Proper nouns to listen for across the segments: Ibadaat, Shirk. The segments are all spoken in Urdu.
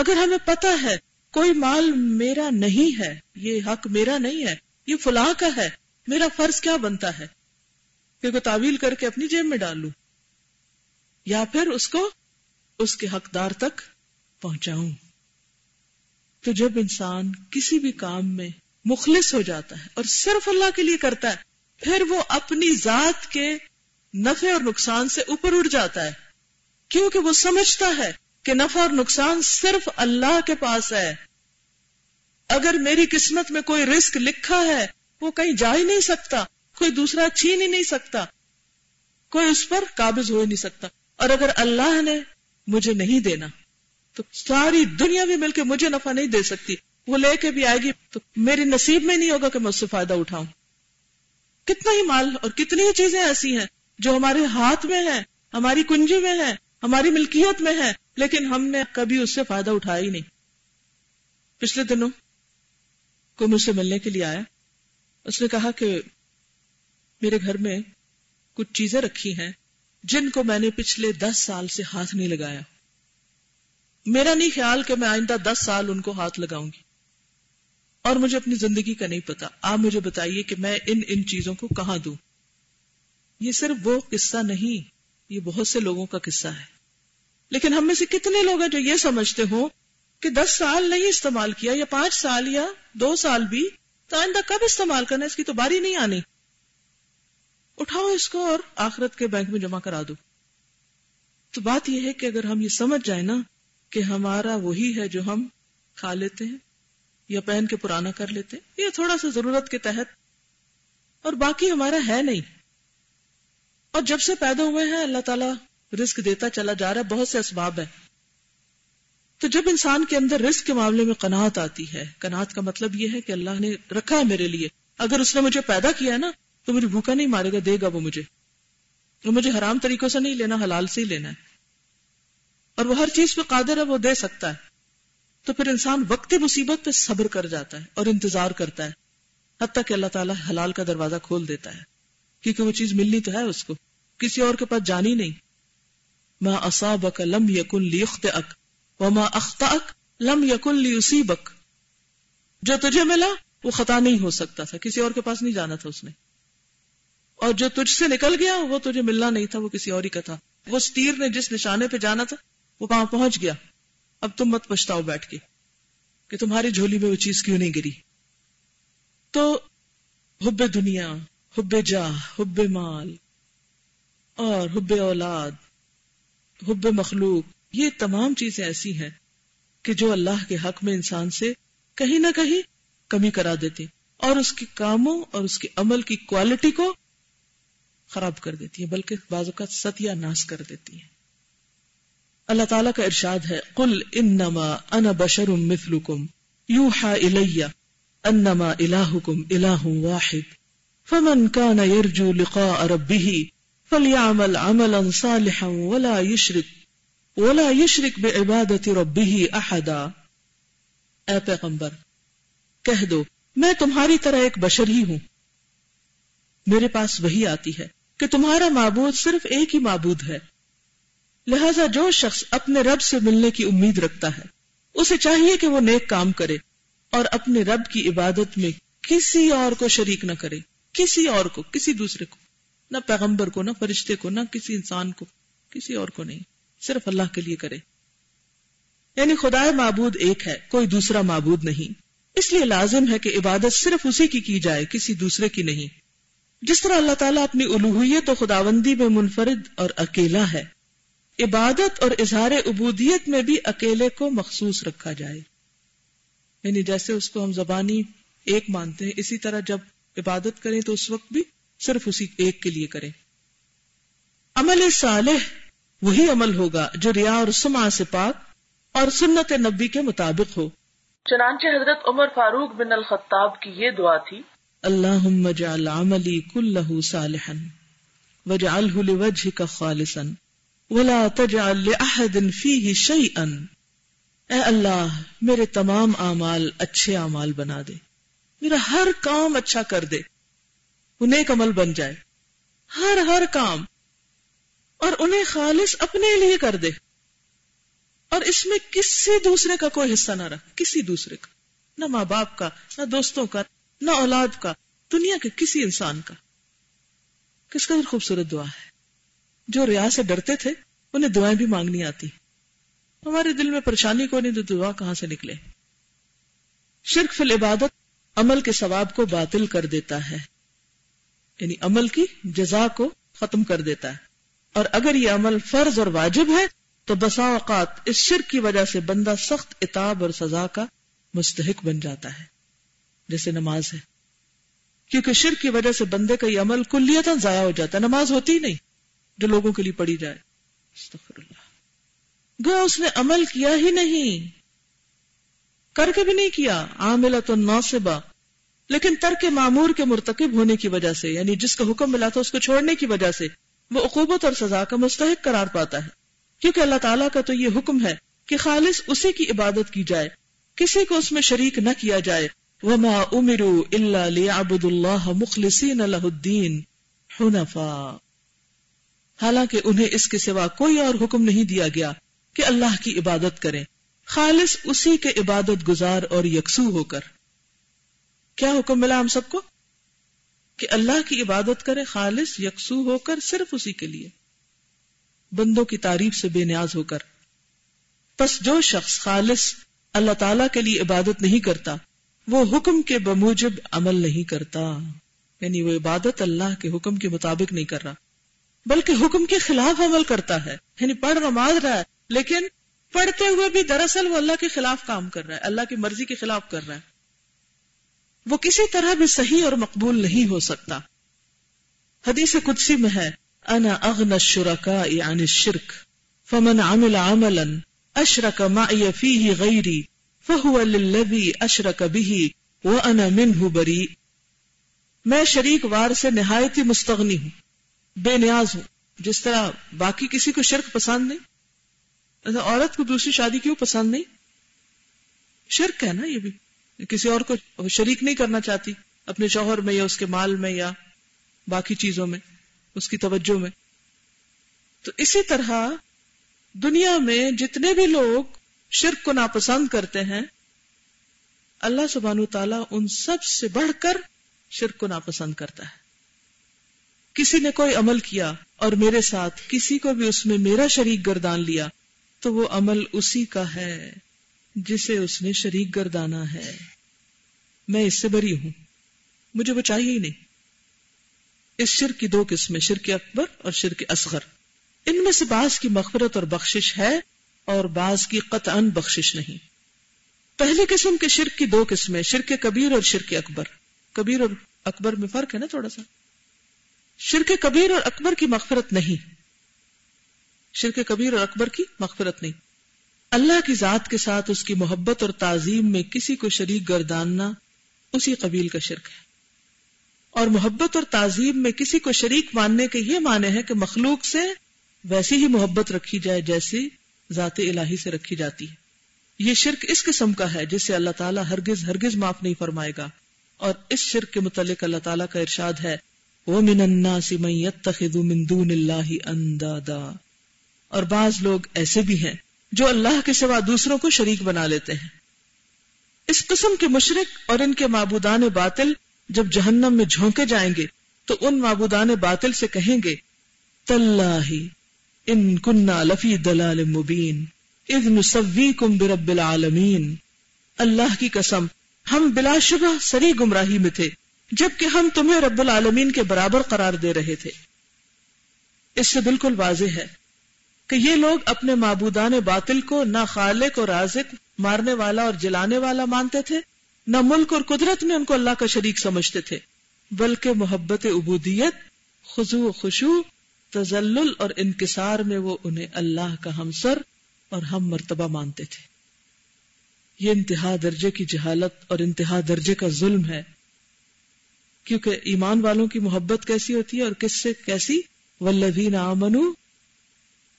اگر ہمیں پتہ ہے کوئی مال میرا نہیں ہے، یہ حق میرا نہیں ہے، یہ فلاں کا ہے، میرا فرض کیا بنتا ہے کہ کوئی تعویل کر کے اپنی جیب میں ڈال لوں یا پھر اس کو اس کے حقدار تک پہنچاؤں؟ تو جب انسان کسی بھی کام میں مخلص ہو جاتا ہے اور صرف اللہ کے لیے کرتا ہے، پھر وہ اپنی ذات کے نفع اور نقصان سے اوپر اٹھ جاتا ہے، کیونکہ وہ سمجھتا ہے کہ نفع اور نقصان صرف اللہ کے پاس ہے۔ اگر میری قسمت میں کوئی رزق لکھا ہے وہ کہیں جا ہی نہیں سکتا، کوئی دوسرا چھین ہی نہیں سکتا، کوئی اس پر قابض ہو ہی نہیں سکتا، اور اگر اللہ نے مجھے نہیں دینا تو ساری دنیا بھی مل کے مجھے نفع نہیں دے سکتی، وہ لے کے بھی آئے گی تو میرے نصیب میں نہیں ہوگا کہ میں اس سے فائدہ اٹھاؤں۔ کتنا ہی مال اور کتنی ہی چیزیں ایسی ہیں جو ہمارے ہاتھ میں ہیں، ہماری کنجی میں ہیں، ہماری ملکیت میں ہیں، لیکن ہم نے کبھی اس سے فائدہ اٹھایا ہی نہیں۔ پچھلے دنوں کوئی مجھ سے ملنے کے لیے آیا، اس نے کہا کہ میرے گھر میں کچھ چیزیں رکھی ہیں جن کو میں نے پچھلے 10 سال سے ہاتھ نہیں لگایا، میرا نہیں خیال کہ میں آئندہ 10 سال ان کو ہاتھ لگاؤں گی، اور مجھے اپنی زندگی کا نہیں پتا، آپ مجھے بتائیے کہ میں ان چیزوں کو کہاں دوں۔ یہ صرف وہ قصہ نہیں، یہ بہت سے لوگوں کا قصہ ہے، لیکن ہم میں سے کتنے لوگ ہیں جو یہ سمجھتے ہوں کہ 10 سال نہیں استعمال کیا یا 5 سال یا 2 سال بھی، تو آئندہ کب استعمال کرنا، اس کی تو باری نہیں آنی، اٹھاؤ اس کو اور آخرت کے بینک میں جمع کرا دو۔ تو بات یہ ہے کہ اگر ہم یہ سمجھ جائیں نا کہ ہمارا وہی ہے جو ہم کھا لیتے ہیں یا پہن کے پرانا کر لیتے ہیں، یہ تھوڑا سا ضرورت کے تحت، اور باقی ہمارا ہے نہیں، اور جب سے پیدا ہوئے ہیں اللہ تعالیٰ رزق دیتا چلا جا رہا ہے، بہت سے اسباب ہیں۔ تو جب انسان کے اندر رزق کے معاملے میں قناعت آتی ہے، قناعت کا مطلب یہ ہے کہ اللہ نے رکھا ہے میرے لیے، اگر اس نے مجھے پیدا کیا ہے نا تو مجھے بھوکا نہیں مارے گا، دے گا وہ مجھے، وہ مجھے حرام طریقوں سے نہیں لینا، حلال سے ہی لینا ہے، اور وہ ہر چیز پہ قادر ہے، وہ دے سکتا ہے۔ تو پھر انسان وقت مصیبت پہ صبر کر جاتا ہے اور انتظار کرتا ہے حتیٰ کہ اللہ تعالیٰ حلال کا دروازہ کھول دیتا ہے، کیونکہ وہ چیز ملنی تو ہے اس کو، کسی اور کے پاس جانی نہیں۔ ما اصابک لم یکن لیخطئک وما اخطأک لم یکن لیصیبک، جو تجھے ملا وہ خطا نہیں ہو سکتا تھا، کسی اور کے پاس نہیں جانا تھا اس نے، اور جو تجھ سے نکل گیا وہ تجھے ملنا نہیں تھا، وہ کسی اور ہی کا تھا، وہ تیر نے جس نشانے پہ جانا تھا وہ وہاں پہنچ گیا، اب تم مت پچھتاؤ بیٹھ کے کہ تمہاری جھولی میں وہ چیز کیوں نہیں گری۔ تو حب دنیا، حب جاہ، حب مال اور حب اولاد، حب مخلوق، یہ تمام چیزیں ایسی ہیں کہ جو اللہ کے حق میں انسان سے کہیں نہ کہیں کمی کرا دیتی اور اس کے کاموں اور اس کے عمل کی کوالٹی کو خراب کر دیتی ہے، بلکہ بعض اوقات ستیہ ناس کر دیتی ہے۔ اللہ تعالیٰ کا ارشاد ہے، قل انما انا بشر مثلکم یوحا الی انما الہکم الہ واحد فمن کان یرجو لقاء ربہ فلیعمل عملا صالحا ولا یشرک بعبادت ربہ احدا۔ اے پیغمبر کہہ دو، میں تمہاری طرح ایک بشر ہی ہوں، میرے پاس وحی آتی ہے کہ تمہارا معبود صرف ایک ہی معبود ہے، لہذا جو شخص اپنے رب سے ملنے کی امید رکھتا ہے اسے چاہیے کہ وہ نیک کام کرے اور اپنے رب کی عبادت میں کسی اور کو شریک نہ کرے، کسی اور کو، کسی دوسرے کو، نہ پیغمبر کو، نہ فرشتے کو، نہ کسی انسان کو، کسی اور کو نہیں، صرف اللہ کے لیے کرے۔ یعنی خدا معبود ایک ہے، کوئی دوسرا معبود نہیں، اس لیے لازم ہے کہ عبادت صرف اسی کی جائے، کسی دوسرے کی نہیں۔ جس طرح اللہ تعالیٰ اپنی الوہیت و خداوندی میں منفرد اور اکیلا ہے، عبادت اور اظہار عبودیت میں بھی اکیلے کو مخصوص رکھا جائے۔ یعنی جیسے اس کو ہم زبانی ایک مانتے ہیں، اسی طرح جب عبادت کریں تو اس وقت بھی صرف اسی ایک کے لیے کریں۔ عمل صالح وہی عمل ہوگا جو ریا اور سمعہ سے پاک اور سنت نبی کے مطابق ہو۔ چنانچہ حضرت عمر فاروق بن الخطاب کی یہ دعا تھی، اللہم اجعل عملی کلہ صالحا واجعلہ لوجہک خالصا ولا تجعل لأحد فیہ شیئا۔ اے اللہ میرے تمام اعمال اچھے اعمال بنا دے، میرا ہر کام اچھا کر دے، وہ نیک عمل بن جائے، ہر کام، اور انہیں خالص اپنے لیے کر دے، اور اس میں کسی دوسرے کا کوئی حصہ نہ رکھ, کسی دوسرے کا, نہ ماں باپ کا, نہ دوستوں کا, نہ اولاد کا, دنیا کے کسی انسان کا. کس قدر خوبصورت دعا ہے. جو ریا سے ڈرتے تھے انہیں دعائیں بھی مانگنی آتی. ہمارے دل میں پریشانی کو نہیں تو دعا کہاں سے نکلے. شرک فی العبادت عمل کے ثواب کو باطل کر دیتا ہے, یعنی عمل کی جزا کو ختم کر دیتا ہے. اور اگر یہ عمل فرض اور واجب ہے تو بسا اوقات اس شرک کی وجہ سے بندہ سخت عتاب اور سزا کا مستحق بن جاتا ہے, جیسے نماز ہے. کیونکہ شرک کی وجہ سے بندے کا یہ عمل کلیتاً ضائع ہو جاتا ہے, نماز ہوتی ہی نہیں جو لوگوں کے لیے پڑھی جائے. استغفر اللہ, گویا اس نے عمل کیا ہی نہیں, کر کے بھی نہیں کیا. عاملۃ ناصبہ, لیکن ترک معمور کے مرتکب ہونے کی وجہ سے, یعنی جس کا حکم ملا تھا اس کو چھوڑنے کی وجہ سے, وہ عقوبت اور سزا کا مستحق قرار پاتا ہے. کیونکہ اللہ تعالیٰ کا تو یہ حکم ہے کہ خالص اسی کی عبادت کی جائے, کسی کو اس میں شریک نہ کیا جائے. وَمَا أُمِرُوا إِلَّا لِيَعْبُدُ اللَّهَ مُخْلِصِينَ لَهُ الدِّينَ حُنَفَا, حالانکہ انہیں اس کے سوا کوئی اور حکم نہیں دیا گیا کہ اللہ کی عبادت کریں, خالص اسی کے عبادت گزار اور یکسو ہو کر. کیا حکم ملا ہم سب کو؟ کہ اللہ کی عبادت کریں خالص یکسو ہو کر, صرف اسی کے لیے, بندوں کی تعریف سے بے نیاز ہو کر. پس جو شخص خالص اللہ تعالیٰ کے لیے عبادت نہیں کرتا وہ حکم کے بموجب عمل نہیں کرتا, یعنی وہ عبادت اللہ کے حکم کے مطابق نہیں کر رہا بلکہ حکم کے خلاف عمل کرتا ہے. یعنی پڑھ نماز رہا ہے لیکن پڑھتے ہوئے بھی دراصل وہ اللہ کے خلاف کام کر رہا ہے, اللہ کی مرضی کے خلاف کر رہا ہے. وہ کسی طرح بھی صحیح اور مقبول نہیں ہو سکتا. حدیث قدسی میں ہے, انا اغنى الشركاء عن الشرك فمن عمل عملا اشرك معي فيه غيري فهو للذي اشرك به وانا منه بريء. میں شریک وار سے نہایت ہی مستغنی ہوں, بے نیاز ہوں. جس طرح باقی کسی کو شرک پسند نہیں, عورت کو دوسری شادی کیوں پسند نہیں؟ شرک ہے نا. یہ بھی کسی اور کو شریک نہیں کرنا چاہتی اپنے شوہر میں یا اس کے مال میں یا باقی چیزوں میں, اس کی توجہ میں. تو اسی طرح دنیا میں جتنے بھی لوگ شرک کو ناپسند کرتے ہیں, اللہ سبحانہ وتعالیٰ ان سب سے بڑھ کر شرک کو ناپسند کرتا ہے. کسی نے کوئی عمل کیا اور میرے ساتھ کسی کو بھی اس میں میرا شریک گردان لیا تو وہ عمل اسی کا ہے جسے اس نے شریک گردانا ہے. میں اس سے بری ہوں, مجھے وہ چاہیے ہی نہیں. اس شرک کی دو قسمیں, شرک اکبر اور شرک اصغر. ان میں سے بعض کی مغفرت اور بخشش ہے اور بعض کی قطعاً بخشش نہیں. پہلی قسم کے شرک کی دو قسمیں, شرک کبیر اور شرک اکبر. کبیر اور اکبر میں فرق ہے نا تھوڑا سا. شرک کبیر اور اکبر کی مغفرت نہیں, شرک کبیر اور اکبر کی مغفرت نہیں. اللہ کی ذات کے ساتھ اس کی محبت اور تعظیم میں کسی کو شریک گرداننا اسی قبیل کا شرک ہے. اور محبت اور تعظیم میں کسی کو شریک ماننے کے یہ معنی ہے کہ مخلوق سے ویسی ہی محبت رکھی جائے جیسی ذات الہی سے رکھی جاتی ہے. یہ شرک اس قسم کا ہے جسے اللہ تعالیٰ ہرگز ہرگز معاف نہیں فرمائے گا. اور اس شرک کے متعلق اللہ تعالیٰ کا ارشاد ہے, وَمِنَ النَّاسِ مَن يَتَّخِذُ مِن دُونِ اللَّهِ أَنْدَادًا, اور بعض لوگ ایسے بھی ہیں جو اللہ کے سوا دوسروں کو شریک بنا لیتے ہیں. اس قسم کے مشرک اور ان کے معبودان باطل جب جہنم میں جھونکے جائیں گے تو ان معبودان باطل سے کہیں گے, تاللہ ان کننا لفی ضلال مبین اذ نسویکم برب العالمین, اللہ کی قسم ہم بلا شبہ سری گمراہی میں تھے جبکہ ہم تمہیں رب العالمین کے برابر قرار دے رہے تھے. اس سے بالکل واضح ہے کہ یہ لوگ اپنے معبودان باطل کو نہ خالق اور رازق, مارنے والا اور جلانے والا مانتے تھے, نہ ملک اور قدرت میں ان کو اللہ کا شریک سمجھتے تھے, بلکہ محبت عبودیت, خضوع و خشوع, تذلل اور انکسار میں وہ انہیں اللہ کا ہمسر اور ہم مرتبہ مانتے تھے. یہ انتہا درجے کی جہالت اور انتہا درجے کا ظلم ہے, کیونکہ ایمان والوں کی محبت کیسی ہوتی ہے اور کس سے کیسی؟ والذین آمنوا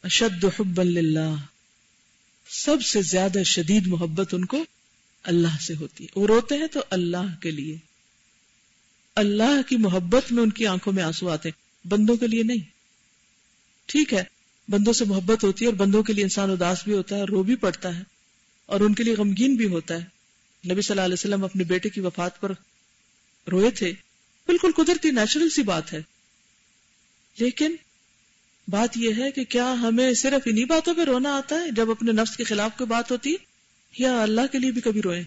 اشد حبا للہ, سب سے زیادہ شدید محبت ان کو اللہ سے ہوتی ہے. وہ روتے ہیں تو اللہ کے لیے, اللہ کی محبت میں ان کی آنکھوں میں آنسو آتے ہیں, بندوں کے لیے نہیں. ٹھیک ہے, بندوں سے محبت ہوتی ہے اور بندوں کے لیے انسان اداس بھی ہوتا ہے اور رو بھی پڑتا ہے اور ان کے لیے غمگین بھی ہوتا ہے. نبی صلی اللہ علیہ وسلم اپنے بیٹے کی وفات پر روئے تھے، بالکل قدرتی نیچرل سی بات ہے. لیکن بات یہ ہے کہ کیا ہمیں صرف انہی باتوں پہ رونا آتا ہے جب اپنے نفس کے خلاف کوئی بات ہوتی، یا اللہ کے لیے بھی کبھی روئیں؟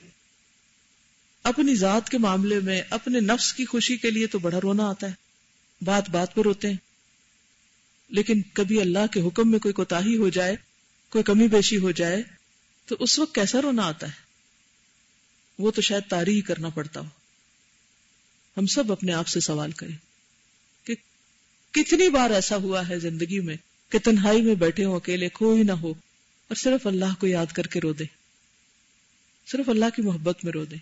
اپنی ذات کے معاملے میں اپنے نفس کی خوشی کے لیے تو بڑا رونا آتا ہے، بات بات پہ روتے ہیں. لیکن کبھی اللہ کے حکم میں کوئی کوتاہی ہو جائے، کوئی کمی بیشی ہو جائے، تو اس وقت کیسا رونا آتا ہے، وہ تو شاید تاریخ کرنا پڑتا ہو. ہم سب اپنے آپ سے سوال کریں کہ کتنی بار ایسا ہوا ہے زندگی میں کہ تنہائی میں بیٹھے ہوں، اکیلے، کوئی نہ ہو، اور صرف اللہ کو یاد کر کے رو دے، صرف اللہ کی محبت میں رو دے.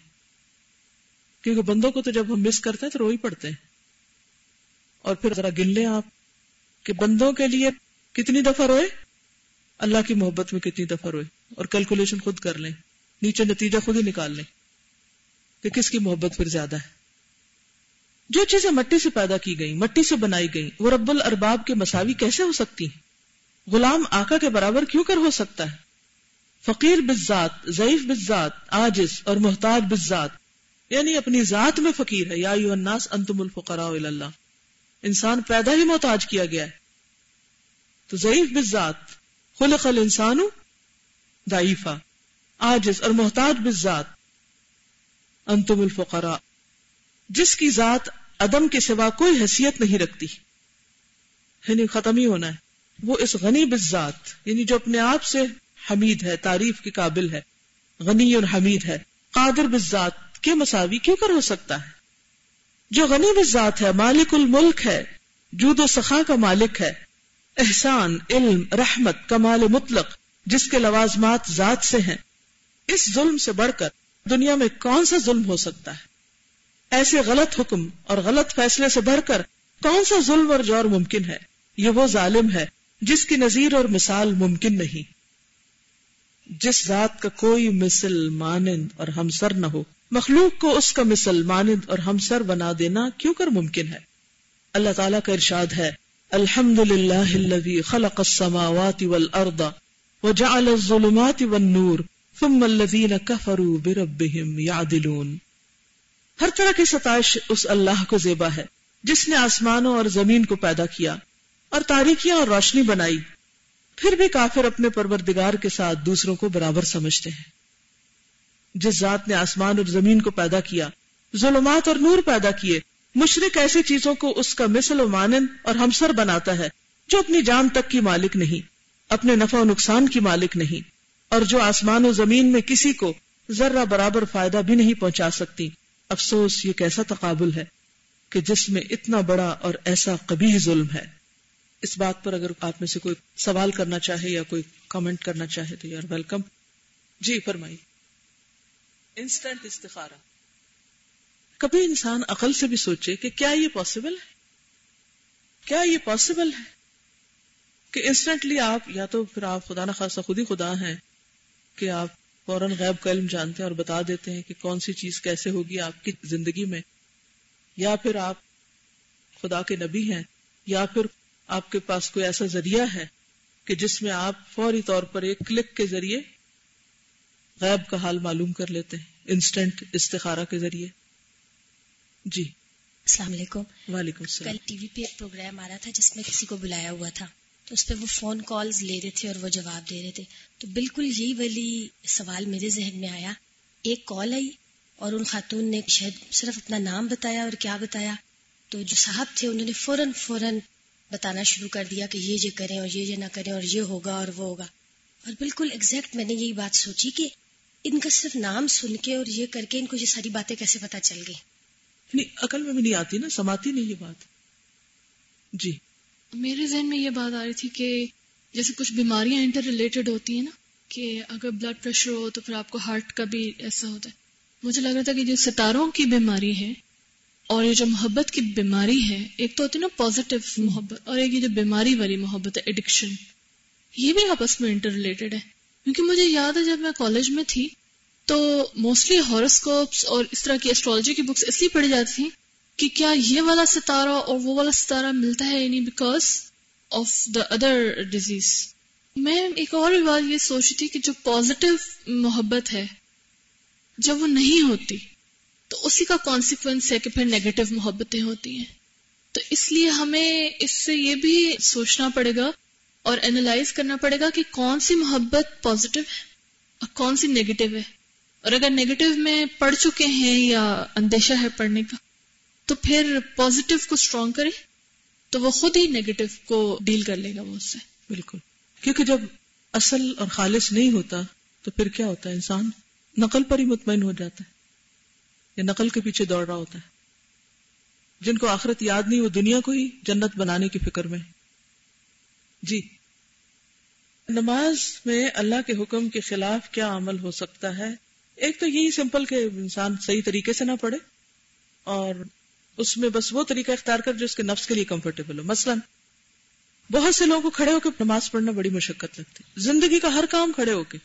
کیونکہ بندوں کو تو جب ہم مس کرتے ہیں تو رو ہی پڑتے ہیں. اور پھر ذرا گن لیں آپ کہ بندوں کے لیے کتنی دفعہ روئے، اللہ کی محبت میں کتنی دفعہ روئے، اور کیلکولیشن خود کر لیں، نیچے نتیجہ خود ہی نکال لیں کہ کس کی محبت پھر زیادہ ہے. جو چیزیں مٹی سے پیدا کی گئیں، مٹی سے بنائی گئیں، وہ رب الارباب کے مساوی کیسے ہو سکتی ہیں؟ غلام آقا کے برابر کیوں کر ہو سکتا ہے؟ فقیر بالذات، ضعیف بالذات، عاجز اور محتاج بالذات، یعنی اپنی ذات میں فقیر ہے. یا ایھا الناس انتم الفقراء الی اللہ، انسان پیدا ہی محتاج کیا گیا ہے. تو ضعیف بالذات، خلق الانسان ضعیفا، عاجز اور محتاج بالذات، انتم الفقراء، جس کی ذات عدم کے سوا کوئی حیثیت نہیں رکھتی، یعنی ختم ہی ہونا ہے. وہ اس غنی بالذات، یعنی جو اپنے آپ سے حمید ہے، تعریف کے قابل ہے، غنی اور حمید ہے، قادر بالذات کے مساوی کیوں کر ہو سکتا ہے؟ جو غنی بالذات ہے، مالک الملک ہے، جود و سخا کا مالک ہے، احسان، علم، رحمت، کمال مطلق، جس کے لوازمات ذات سے ہیں، اس ظلم سے بڑھ کر دنیا میں کون سا ظلم ہو سکتا ہے؟ ایسے غلط حکم اور غلط فیصلے سے بھر کر کون سا ظلم اور جور ممکن ہے؟ یہ وہ ظالم ہے جس کی نظیر اور مثال ممکن نہیں، جس ذات کا کوئی مثل، مانند اور ہمسر نہ ہو. مخلوق کو اس کا مثل، مانند اور ہمسر بنا دینا کیوں کر ممکن ہے؟ اللہ تعالیٰ کا ارشاد ہے، الحمدللہ الذی خلق السماوات والارض وجعل الظلمات والنور ثم الذین کفروا بربہم یعدلون. ہر طرح کی ستائش اس اللہ کو زیبا ہے جس نے آسمانوں اور زمین کو پیدا کیا اور تاریکیاں اور روشنی بنائی، پھر بھی کافر اپنے پروردگار کے ساتھ دوسروں کو برابر سمجھتے ہیں. جس ذات نے آسمان اور زمین کو پیدا کیا، ظلمات اور نور پیدا کیے، مشرک ایسی چیزوں کو اس کا مثل و مانند اور ہمسر بناتا ہے جو اپنی جان تک کی مالک نہیں، اپنے نفع و نقصان کی مالک نہیں، اور جو آسمان و زمین میں کسی کو ذرہ برابر فائدہ بھی نہیں پہنچا سکتی. افسوس، یہ کیسا تقابل ہے کہ جس میں اتنا بڑا اور ایسا قبیح ظلم ہے. اس بات پر اگر آپ میں سے کوئی سوال کرنا چاہے یا کوئی کامنٹ کرنا چاہے تو یار ویلکم. جی فرمائیے. انسٹنٹ استخارہ. کبھی انسان عقل سے بھی سوچے کہ کیا یہ پاسبل ہے، کیا یہ پاسبل ہے کہ انسٹنٹلی آپ، یا تو پھر آپ خدا نہ خاصا خود ہی خدا ہیں کہ آپ فوراً غیب کا علم جانتے ہیں اور بتا دیتے ہیں کہ کون سی چیز کیسے ہوگی آپ کی زندگی میں، یا پھر آپ خدا کے نبی ہیں، یا پھر آپ کے پاس کوئی ایسا ذریعہ ہے کہ جس میں آپ فوری طور پر ایک کلک کے ذریعے غیب کا حال معلوم کر لیتے ہیں انسٹنٹ استخارہ کے ذریعے. جی السلام علیکم. وعلیکم السلام. کل ٹی وی پہ ایک پروگرام آ رہا تھا جس میں کسی کو بلایا ہوا تھا، تو اس پہ وہ فون کالز لے رہے تھے اور وہ جواب دے رہے تھے، تو بالکل یہی والی سوال میرے ذہن میں آیا. ایک کال آئی اور ان خاتون نے شاید صرف اپنا نام بتایا اور کیا بتایا، تو جو صاحب تھے انہوں نے فوراً بتانا شروع کر دیا کہ یہ کریں اور یہ نہ کریں اور یہ ہوگا اور وہ ہوگا. اور بالکل ایگزیکٹ میں نے یہی بات سوچی کہ ان کا صرف نام سن کے اور یہ کر کے ان کو یہ ساری باتیں کیسے پتہ چل گئی. عقل میں بھی نہیں آتی نا، سماتی نہیں یہ بات. جی میرے ذہن میں یہ بات آ رہی تھی کہ جیسے کچھ بیماریاں انٹر ریلیٹڈ ہوتی ہیں نا، کہ اگر بلڈ پریشر ہو تو پھر آپ کو ہارٹ کا بھی ایسا ہوتا ہے. مجھے لگ رہا تھا کہ جو ستاروں کی بیماری ہے اور یہ جو محبت کی بیماری ہے، ایک تو ہوتی ہے نا پازیٹیو محبت، اور ایک یہ جو بیماری والی محبت ہے، ایڈکشن، یہ بھی آپس میں انٹر ریلیٹڈ ہے. کیونکہ مجھے یاد ہے جب میں کالج میں تھی تو موسٹلی ہاروسکوپس اور اس طرح کی ایسٹرالوجی کی بکس اس لیے پڑھی جاتی تھیں کہ کیا یہ والا ستارہ اور وہ والا ستارہ ملتا ہے، یعنی because of the other disease. میں ایک اور بات یہ سوچی تھی کہ جو پازیٹیو محبت ہے جب وہ نہیں ہوتی تو اسی کا کانسیکوینس ہے کہ پھر نیگیٹو محبتیں ہوتی ہیں. تو اس لیے ہمیں اس سے یہ بھی سوچنا پڑے گا اور اینالائز کرنا پڑے گا کہ کون سی محبت پازیٹو ہے اور کون سی نیگیٹو ہے. اور اگر نیگیٹو میں پڑھ چکے ہیں یا اندیشہ ہے پڑھنے کا تو پھر پازیٹو کو اسٹرانگ کریں تو وہ خود ہی نیگیٹو کو ڈیل کر لے گا وہ اس سے. بالکل, کیونکہ جب اصل اور خالص نہیں ہوتا تو پھر کیا ہوتا ہے, انسان نقل پر ہی مطمئن ہو جاتا ہے یا نقل کے پیچھے دوڑ رہا ہوتا ہے. جن کو آخرت یاد نہیں وہ دنیا کو ہی جنت بنانے کی فکر میں. جی, نماز میں اللہ کے حکم کے خلاف کیا عمل ہو سکتا ہے؟ ایک تو یہی سمپل کہ انسان صحیح طریقے سے نہ پڑھے اور اس میں بس وہ طریقہ اختیار کر جو اس کے نفس کے لیے کمفرٹیبل ہو. مثلا بہت سے لوگوں کو کھڑے ہو کے نماز پڑھنا بڑی مشقت لگتی ہے, زندگی کا ہر کام کھڑے ہو کے,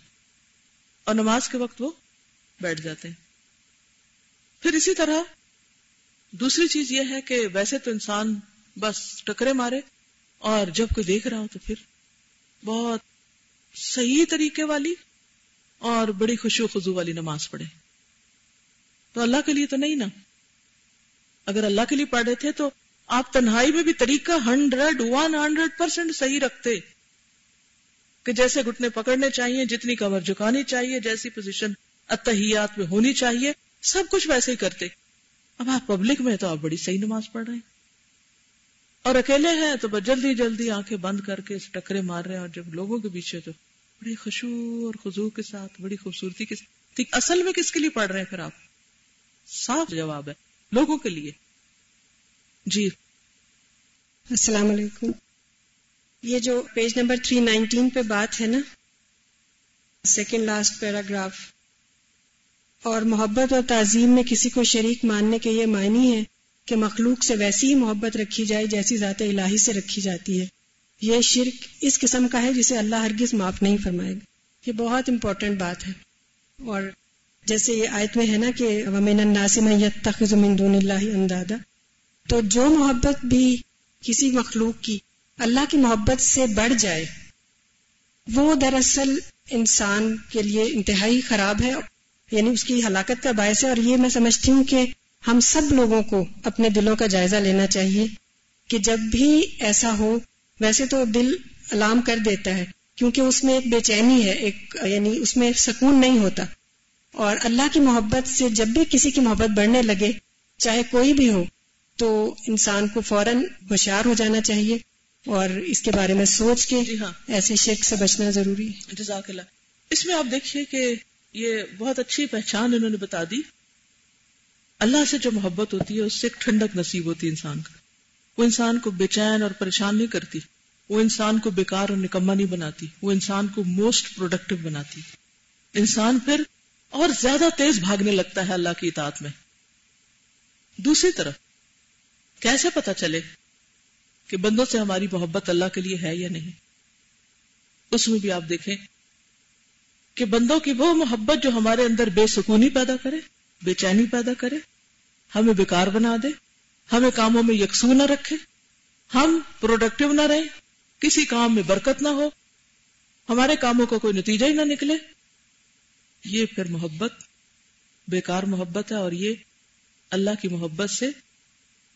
اور نماز کے وقت وہ بیٹھ جاتے ہیں. پھر اسی طرح دوسری چیز یہ ہے کہ ویسے تو انسان بس ٹکرے مارے, اور جب کوئی دیکھ رہا ہو تو پھر بہت صحیح طریقے والی اور بڑی خشوع و خضوع والی نماز پڑھے. تو اللہ کے لیے تو نہیں نا, اگر اللہ کے لیے پڑھے تھے تو آپ تنہائی میں بھی طریقہ 100% صحیح رکھتے کہ جیسے گھٹنے پکڑنے چاہیے, جتنی کمر جھکانی چاہیے, جیسی پوزیشن اتحیات میں ہونی چاہیے, سب کچھ ویسے ہی کرتے. اب آپ پبلک میں تو آپ بڑی صحیح نماز پڑھ رہے ہیں, اور اکیلے ہیں تو جلدی جلدی آنکھیں بند کر کے ٹکرے مار رہے ہیں, اور جب لوگوں کے پیچھے تو بڑے خشوع اور خضوع کے ساتھ, بڑی خوبصورتی کے ساتھ. اصل میں کس کے لیے پڑھ رہے ہیں پھر آپ؟ صاف جواب ہے, لوگوں کے لیے. جی, السلام علیکم. یہ جو پیج نمبر 319 پہ بات ہے نا, سیکنڈ لاسٹ پیراگراف, اور محبت اور تعظیم میں کسی کو شریک ماننے کے یہ معنی ہے کہ مخلوق سے ویسی ہی محبت رکھی جائے جیسی ذات الہی سے رکھی جاتی ہے. یہ شرک اس قسم کا ہے جسے اللہ ہرگز معاف نہیں فرمائے گا. یہ بہت امپورٹنٹ بات ہے. اور جیسے یہ آیت میں ہے نا کہ وَمِنَ النَّاسِ مَن يَتَّخِذُ مِن دُونِ اللَّهِ أَندَادًا, تو جو محبت بھی کسی مخلوق کی اللہ کی محبت سے بڑھ جائے وہ دراصل انسان کے لیے انتہائی خراب ہے, یعنی اس کی ہلاکت کا باعث ہے. اور یہ میں سمجھتی ہوں کہ ہم سب لوگوں کو اپنے دلوں کا جائزہ لینا چاہیے کہ جب بھی ایسا ہو, ویسے تو دل الارم کر دیتا ہے کیونکہ اس میں ایک بے چینی ہے, ایک یعنی اس میں سکون نہیں ہوتا. اور اللہ کی محبت سے جب بھی کسی کی محبت بڑھنے لگے, چاہے کوئی بھی ہو, تو انسان کو فوراً ہوشیار ہو جانا چاہیے اور اس کے بارے میں سوچ کے ایسے شرک سے بچنا ضروری ہے. جزاک اللہ. اس میں آپ دیکھیے کہ یہ بہت اچھی پہچان انہوں نے بتا دی. اللہ سے جو محبت ہوتی ہے اس سے ایک ٹھنڈک نصیب ہوتی ہے انسان کو. وہ انسان کو بے چین اور پریشان نہیں کرتی, وہ انسان کو بیکار اور نکما نہیں بناتی, وہ انسان کو موسٹ پروڈکٹو بناتی. انسان پھر اور زیادہ تیز بھاگنے لگتا ہے اللہ کی اطاعت میں. دوسری طرف کیسے پتہ چلے کہ بندوں سے ہماری محبت اللہ کے لیے ہے یا نہیں؟ اس میں بھی آپ دیکھیں کہ بندوں کی وہ محبت جو ہمارے اندر بے سکونی پیدا کرے, بے چینی پیدا کرے, ہمیں بیکار بنا دے, ہمیں کاموں میں یکسو نہ رکھے, ہم پروڈکٹیو نہ رہیں, کسی کام میں برکت نہ ہو, ہمارے کاموں کا کوئی نتیجہ ہی نہ نکلے, یہ پھر محبت بیکار محبت ہے اور یہ اللہ کی محبت سے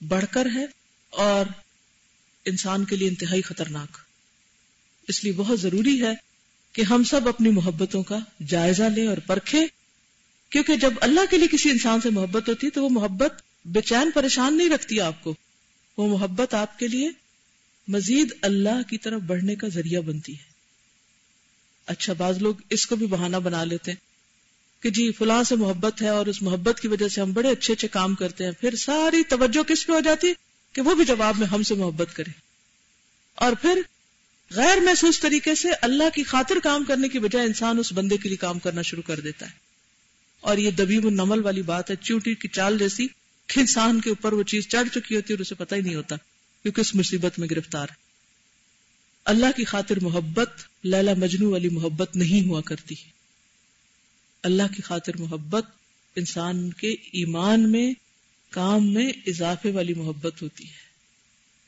بڑھ کر ہے اور انسان کے لیے انتہائی خطرناک. اس لیے بہت ضروری ہے کہ ہم سب اپنی محبتوں کا جائزہ لیں اور پرکھیں, کیونکہ جب اللہ کے لیے کسی انسان سے محبت ہوتی ہے تو وہ محبت بے چین پریشان نہیں رکھتی آپ کو, وہ محبت آپ کے لیے مزید اللہ کی طرف بڑھنے کا ذریعہ بنتی ہے. اچھا, بعض لوگ اس کو بھی بہانہ بنا لیتے ہیں کہ جی فلاں سے محبت ہے اور اس محبت کی وجہ سے ہم بڑے اچھے اچھے کام کرتے ہیں. پھر ساری توجہ کس پہ ہو جاتی ہے کہ وہ بھی جواب میں ہم سے محبت کرے, اور پھر غیر محسوس طریقے سے اللہ کی خاطر کام کرنے کی بجائے انسان اس بندے کے لیے کام کرنا شروع کر دیتا ہے. اور یہ دبیب النمل والی بات ہے, چیونٹی کی چال جیسی کہ انسان کے اوپر وہ چیز چڑھ چکی ہوتی ہے اور اسے پتہ ہی نہیں ہوتا کہ کس مصیبت میں گرفتار ہے. اللہ کی خاطر محبت لیلا مجنو والی محبت نہیں ہوا کرتی. اللہ کی خاطر محبت انسان کے ایمان میں, کام میں اضافے والی محبت ہوتی ہے.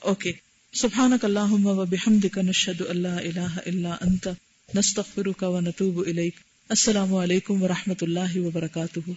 اوکے, سبحانک اللہم و بحمدک نشہد ان لا الہ الا انت نستغفرک و نتوب الیک. السلام علیکم و رحمۃ اللہ وبرکاتہ.